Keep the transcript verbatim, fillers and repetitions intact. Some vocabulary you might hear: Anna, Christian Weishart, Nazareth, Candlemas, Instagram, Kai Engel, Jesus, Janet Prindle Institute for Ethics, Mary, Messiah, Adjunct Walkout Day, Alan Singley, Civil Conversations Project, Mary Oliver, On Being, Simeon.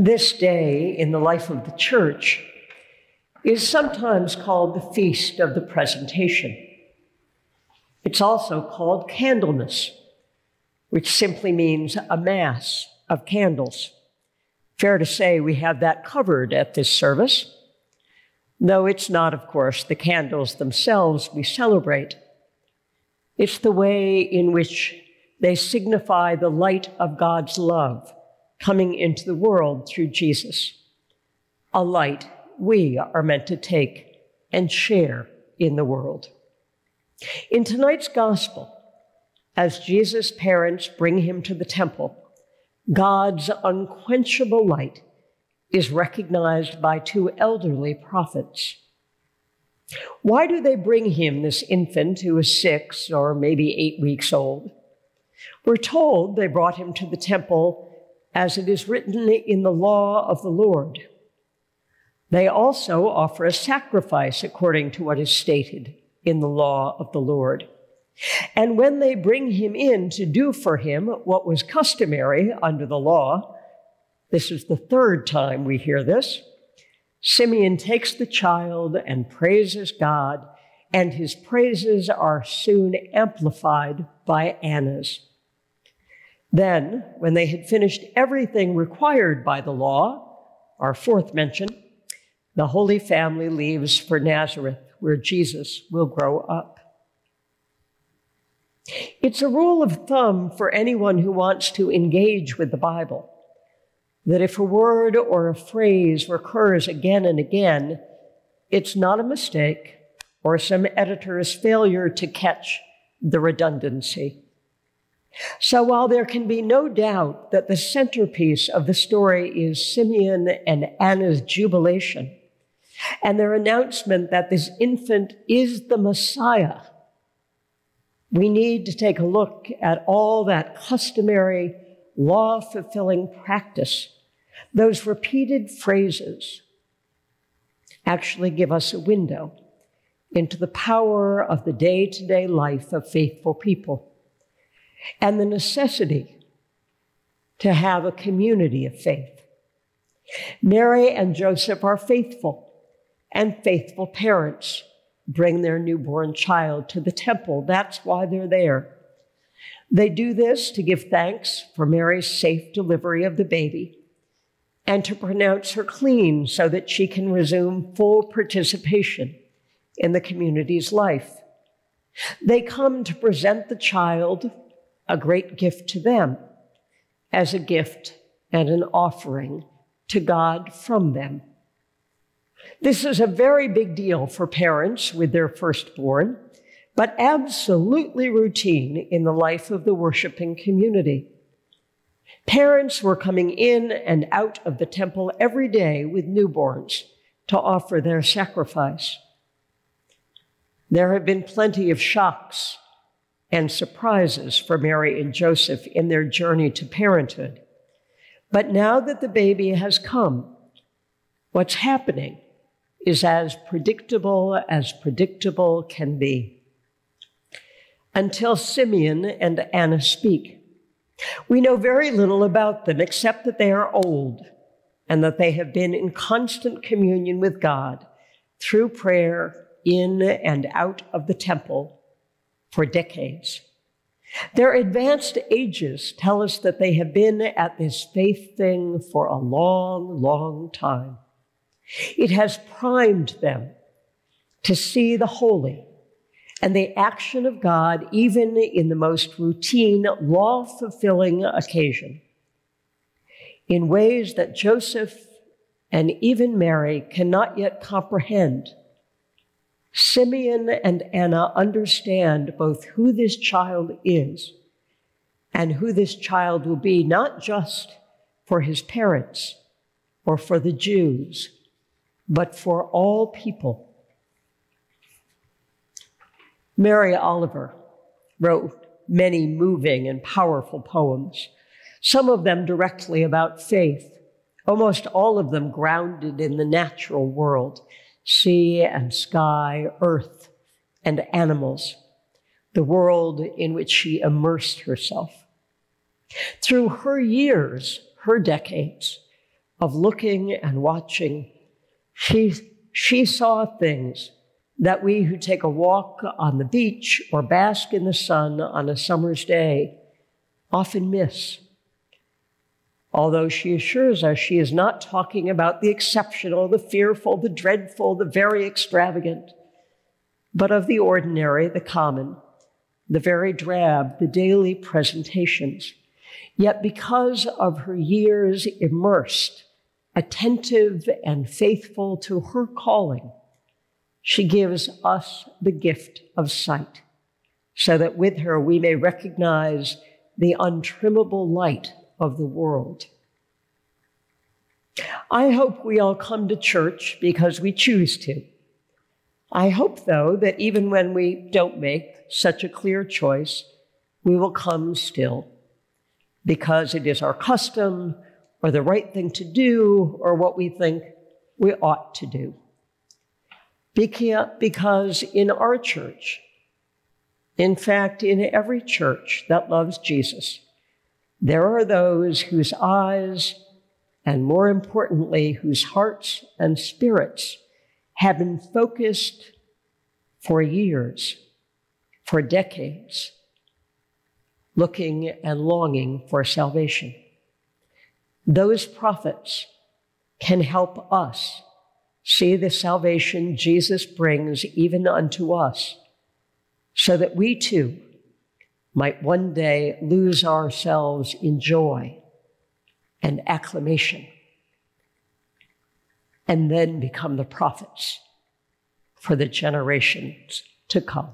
This day in the life of the church is sometimes called the Feast of the Presentation. It's also called Candlemas, which simply means a mass of candles. Fair to say we have that covered at this service, though it's not, of course, the candles themselves we celebrate. It's the way in which they signify the light of God's love coming into the world through Jesus, a light we are meant to take and share in the world. In tonight's gospel, as Jesus' parents bring him to the temple, God's unquenchable light is recognized by two elderly prophets. Why do they bring him, this infant who is six or maybe eight weeks old? We're told they brought him to the temple as it is written in the law of the Lord. They also offer a sacrifice according to what is stated in the law of the Lord. And when they bring him in to do for him what was customary under the law, this is the third time we hear this, Simeon takes the child and praises God, and his praises are soon amplified by Anna's. Then, when they had finished everything required by the law, our fourth mention, the Holy Family leaves for Nazareth, where Jesus will grow up. It's a rule of thumb for anyone who wants to engage with the Bible that if a word or a phrase recurs again and again, it's not a mistake or some editor's failure to catch the redundancy. So while there can be no doubt that the centerpiece of the story is Simeon and Anna's jubilation and their announcement that this infant is the Messiah, we need to take a look at all that customary, law-fulfilling practice. Those repeated phrases actually give us a window into the power of the day-to-day life of faithful people, and the necessity to have a community of faith. Mary and Joseph are faithful, and faithful parents bring their newborn child to the temple. That's why they're there. They do this to give thanks for Mary's safe delivery of the baby and to pronounce her clean so that she can resume full participation in the community's life. They come to present the child, a great gift to them, as a gift and an offering to God from them. This is a very big deal for parents with their firstborn, but absolutely routine in the life of the worshiping community. Parents were coming in and out of the temple every day with newborns to offer their sacrifice. There have been plenty of shocks and surprises for Mary and Joseph in their journey to parenthood. But now that the baby has come, what's happening is as predictable as predictable can be. Until Simeon and Anna speak, we know very little about them except that they are old and that they have been in constant communion with God through prayer in and out of the temple for decades. Their advanced ages tell us that they have been at this faith thing for a long, long time. It has primed them to see the holy and the action of God even in the most routine, law-fulfilling occasion, in ways that Joseph and even Mary cannot yet comprehend. Simeon and Anna understand both who this child is and who this child will be, not just for his parents or for the Jews, but for all people. Mary Oliver wrote many moving and powerful poems, some of them directly about faith, almost all of them grounded in the natural world. Sea and sky, earth and animals, the world in which she immersed herself. Through her years, her decades, of looking and watching, she, she saw things that we who take a walk on the beach or bask in the sun on a summer's day often miss. Although she assures us she is not talking about the exceptional, the fearful, the dreadful, the very extravagant, but of the ordinary, the common, the very drab, the daily presentations. Yet because of her years immersed, attentive and faithful to her calling, she gives us the gift of sight, so that with her we may recognize the untrimmable light of the world. I hope we all come to church because we choose to. I hope, though, that even when we don't make such a clear choice, we will come still, because it is our custom or the right thing to do or what we think we ought to do. Because in our church, in fact, in every church that loves Jesus, there are those whose eyes, and more importantly, whose hearts and spirits have been focused for years, for decades, looking and longing for salvation. Those prophets can help us see the salvation Jesus brings even unto us, so that we too might one day lose ourselves in joy and acclamation, and then become the prophets for the generations to come.